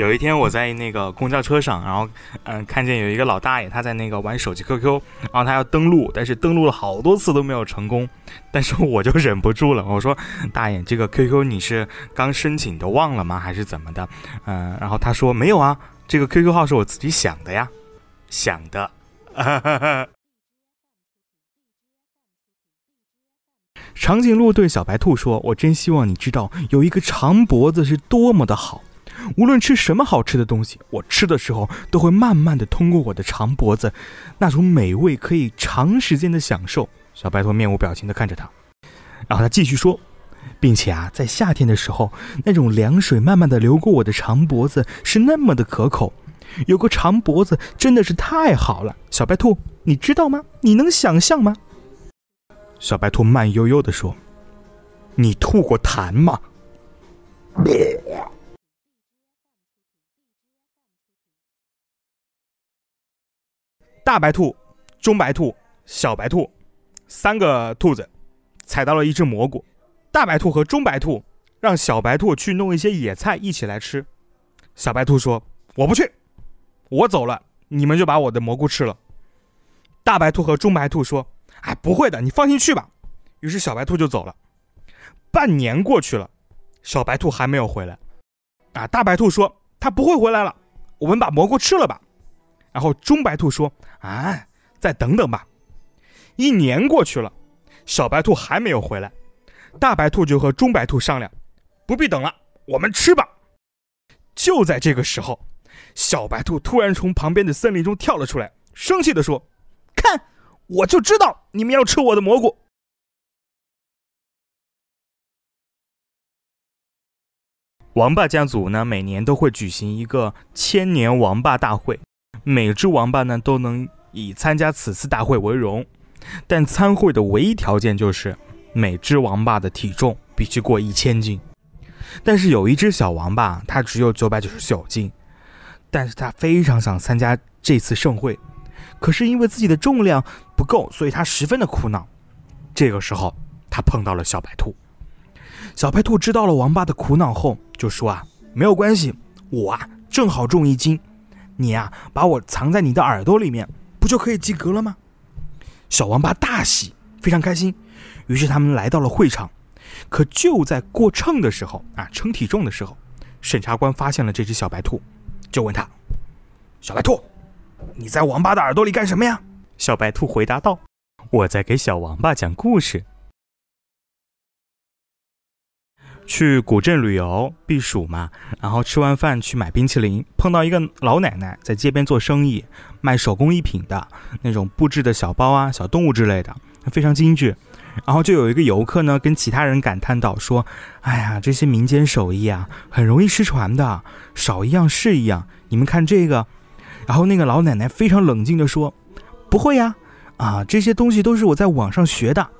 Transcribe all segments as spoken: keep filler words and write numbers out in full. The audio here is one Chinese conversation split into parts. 有一天我在那个公交车上，然后嗯、呃、看见有一个老大爷，他在那个玩手机 Q Q， 然后他要登录，但是登录了好多次都没有成功，但是我就忍不住了，我说大爷，这个 Q Q 你是刚申请的忘了吗，还是怎么的？嗯、呃，然后他说没有啊，这个 Q Q 号是我自己想的呀，想的。长颈鹿对小白兔说，我真希望你知道有一个长脖子是多么的好，无论吃什么好吃的东西，我吃的时候都会慢慢的通过我的长脖子，那种美味可以长时间的享受。小白兔面无表情的看着他，然后他继续说，并且啊，在夏天的时候，那种凉水慢慢的流过我的长脖子是那么的可口，有个长脖子真的是太好了。小白兔，你知道吗？你能想象吗？小白兔慢悠悠地说，你吐过痰吗？大白兔、中白兔、小白兔三个兔子采到了一只蘑菇，大白兔和中白兔让小白兔去弄一些野菜一起来吃。小白兔说，我不去，我走了，你们就把我的蘑菇吃了。大白兔和中白兔说，哎，不会的，你放心去吧。于是小白兔就走了。半年过去了，小白兔还没有回来。啊，大白兔说，他不会回来了，我们把蘑菇吃了吧。然后中白兔说，啊，再等等吧。一年过去了，小白兔还没有回来。大白兔就和中白兔商量，不必等了，我们吃吧。就在这个时候，小白兔突然从旁边的森林中跳了出来，生气地说，看，我就知道你们要吃我的蘑菇。王八家族呢，每年都会举行一个千年王八大会，每只王八呢都能以参加此次大会为荣，但参会的唯一条件就是每只王八的体重必须过一千斤。但是有一只小王八，它只有九百九十九斤，但是它非常想参加这次盛会。可是因为自己的重量不够，所以他十分的苦恼。这个时候他碰到了小白兔。小白兔知道了王八的苦恼后就说，啊，没有关系，我啊正好重一斤，你啊把我藏在你的耳朵里面，不就可以及格了吗？小王八大喜，非常开心。于是他们来到了会场，可就在过秤的时候啊称体重的时候，审查官发现了这只小白兔，就问他，小白兔，你在王八的耳朵里干什么呀？小白兔回答道，我在给小王八讲故事。去古镇旅游避暑嘛，然后吃完饭去买冰淇淋，碰到一个老奶奶在街边做生意，卖手工艺品的那种布制的小包啊、小动物之类的，非常精致。然后就有一个游客呢跟其他人感叹到说，哎呀，这些民间手艺啊很容易失传的，少一样是一样，你们看这个。然后那个老奶奶非常冷静地说，不会呀，啊，这些东西都是我在网上学的。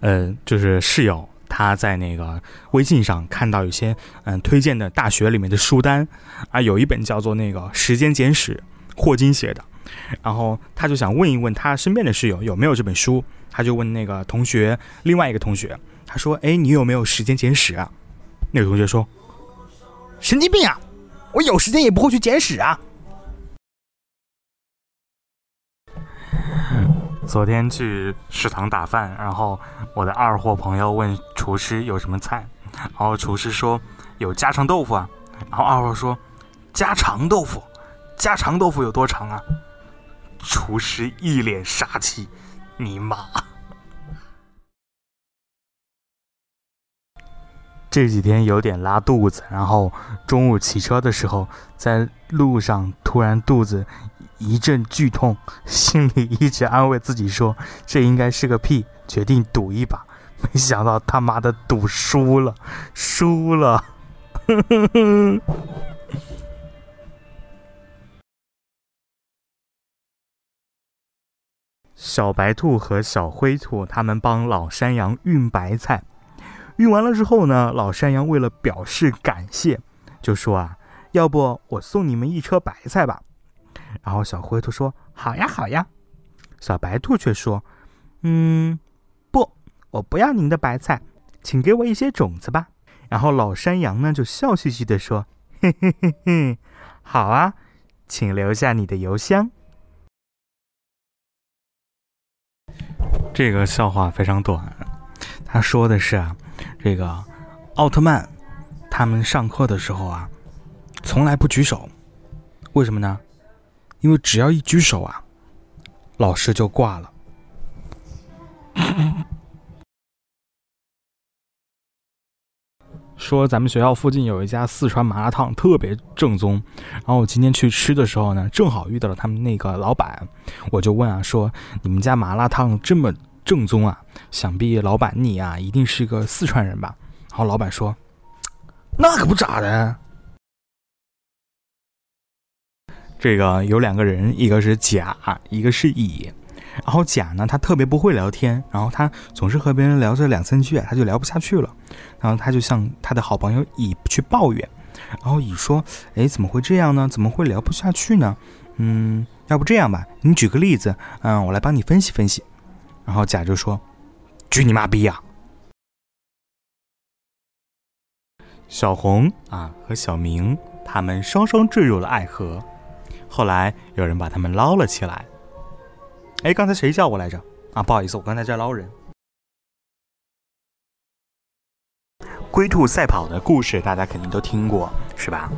呃，就是室友他在那个微信上看到一些嗯、呃、推荐的大学里面的书单啊，有一本叫做那个《时间简史》，霍金写的。然后他就想问一问他身边的室友有没有这本书，他就问那个同学，另外一个同学，他说，哎，你有没有《时间简史》啊？那个同学说，神经病啊，我有时间也不会去捡屎啊。昨天去食堂打饭，然后我的二货朋友问厨师有什么菜，然后厨师说有家常豆腐啊，然后二货说家常豆腐，家常豆腐有多长啊？厨师一脸杀气，你妈！这几天有点拉肚子，然后中午骑车的时候，在路上突然肚子一阵剧痛，心里一直安慰自己说这应该是个屁，决定赌一把，没想到他妈的赌输了，输了。小白兔和小灰兔他们帮老山羊运白菜。运完了之后呢，老山羊为了表示感谢，就说啊，要不我送你们一车白菜吧。然后小灰兔说，好呀好呀。小白兔却说，嗯，不，我不要您的白菜，请给我一些种子吧，然后老山羊呢就笑嘻嘻地说，嘿嘿嘿嘿，好啊，请留下你的邮箱。这个笑话非常短，他说的是啊，这个奥特曼他们上课的时候啊，从来不举手，为什么呢？因为只要一举手啊，老师就挂了。说咱们学校附近有一家四川麻辣烫特别正宗，然后我今天去吃的时候呢，正好遇到了他们那个老板，我就问啊，说你们家麻辣烫这么正宗啊，想必老板你啊一定是个四川人吧？然后老板说，那可不咋的。这个有两个人，一个是甲，一个是乙。然后甲呢，他特别不会聊天，然后他总是和别人聊着两三句，他就聊不下去了。然后他就向他的好朋友乙去抱怨。然后乙说：“哎，怎么会这样呢？怎么会聊不下去呢？嗯，要不这样吧，你举个例子，嗯，我来帮你分析分析。”然后甲就说：“举你妈逼呀！”小红啊和小明他们双双坠入了爱河，后来有人把他们捞了起来。哎，刚才谁叫我来着？啊，不好意思，我刚才在捞人。龟兔赛跑的故事大家肯定都听过，是吧？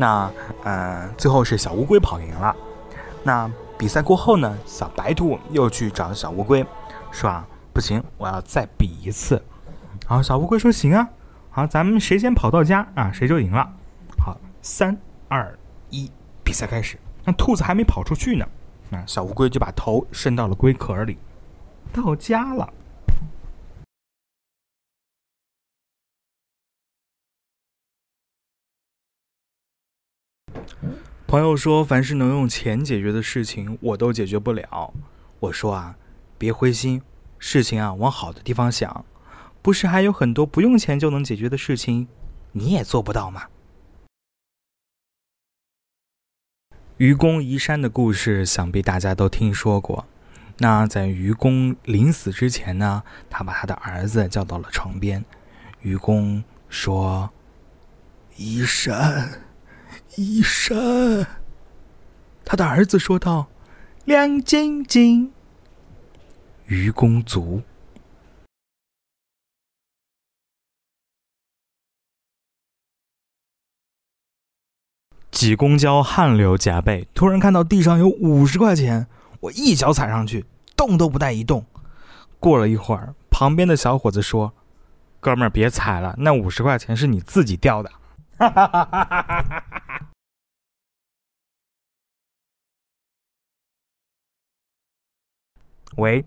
那呃，最后是小乌龟跑赢了。那比赛过后呢，小白兔又去找小乌龟，说啊，不行，我要再比一次。然后小乌龟说行啊。好，咱们谁先跑到家啊，谁就赢了。好，三二一，比赛开始。那兔子还没跑出去呢，那小乌龟就把头伸到了龟壳里，到家了。朋友说，凡是能用钱解决的事情，我都解决不了。我说啊，别灰心，事情啊往好的地方想。不是还有很多不用钱就能解决的事情，你也做不到吗？愚公移山的故事想必大家都听说过。那在愚公临死之前呢，他把他的儿子叫到了床边。愚公说：“移山，移山。”他的儿子说道：“亮晶晶。”愚公族。挤公交汗流浃背，突然看到地上有五十块钱，我一脚踩上去，动都不带一动。过了一会儿，旁边的小伙子说：“哥们儿，别踩了，那五十块钱是你自己掉的。”哈哈哈哈哈哈！喂，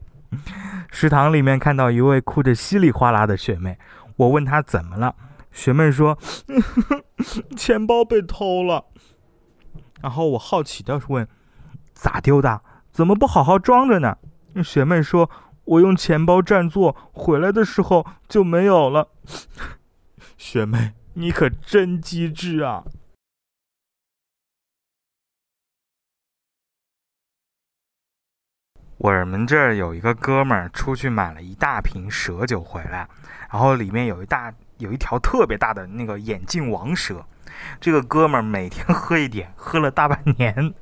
食堂里面看到一位哭着稀里哗啦的学妹，我问她怎么了，学妹说：“呵呵，钱包被偷了。”然后我好奇的问：“咋丢的？怎么不好好装着呢？”学妹说：“我用钱包占座，回来的时候就没有了。”学妹，你可真机智啊！我们这儿有一个哥们儿出去买了一大瓶蛇酒回来，然后里面有一大有一条特别大的那个眼镜王蛇。这个哥们儿每天喝一点，喝了大半年，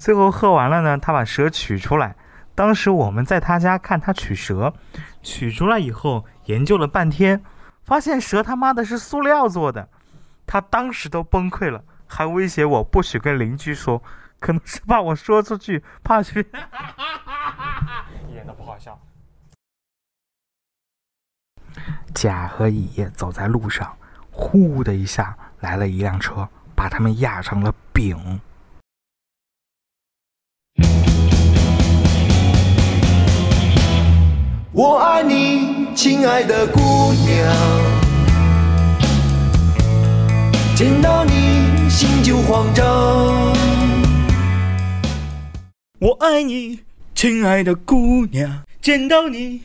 最后喝完了呢，他把蛇取出来。当时我们在他家看他取蛇，取出来以后研究了半天，发现蛇他妈的是塑料做的。他当时都崩溃了，还威胁我不许跟邻居说，可能是怕我说出去，怕去一点都不好笑。甲和乙走在路上，呼的一下来了一辆车，把他们压成了饼。我爱你，亲爱的姑娘，见到你心就慌张。我爱你，亲爱的姑娘，见到你。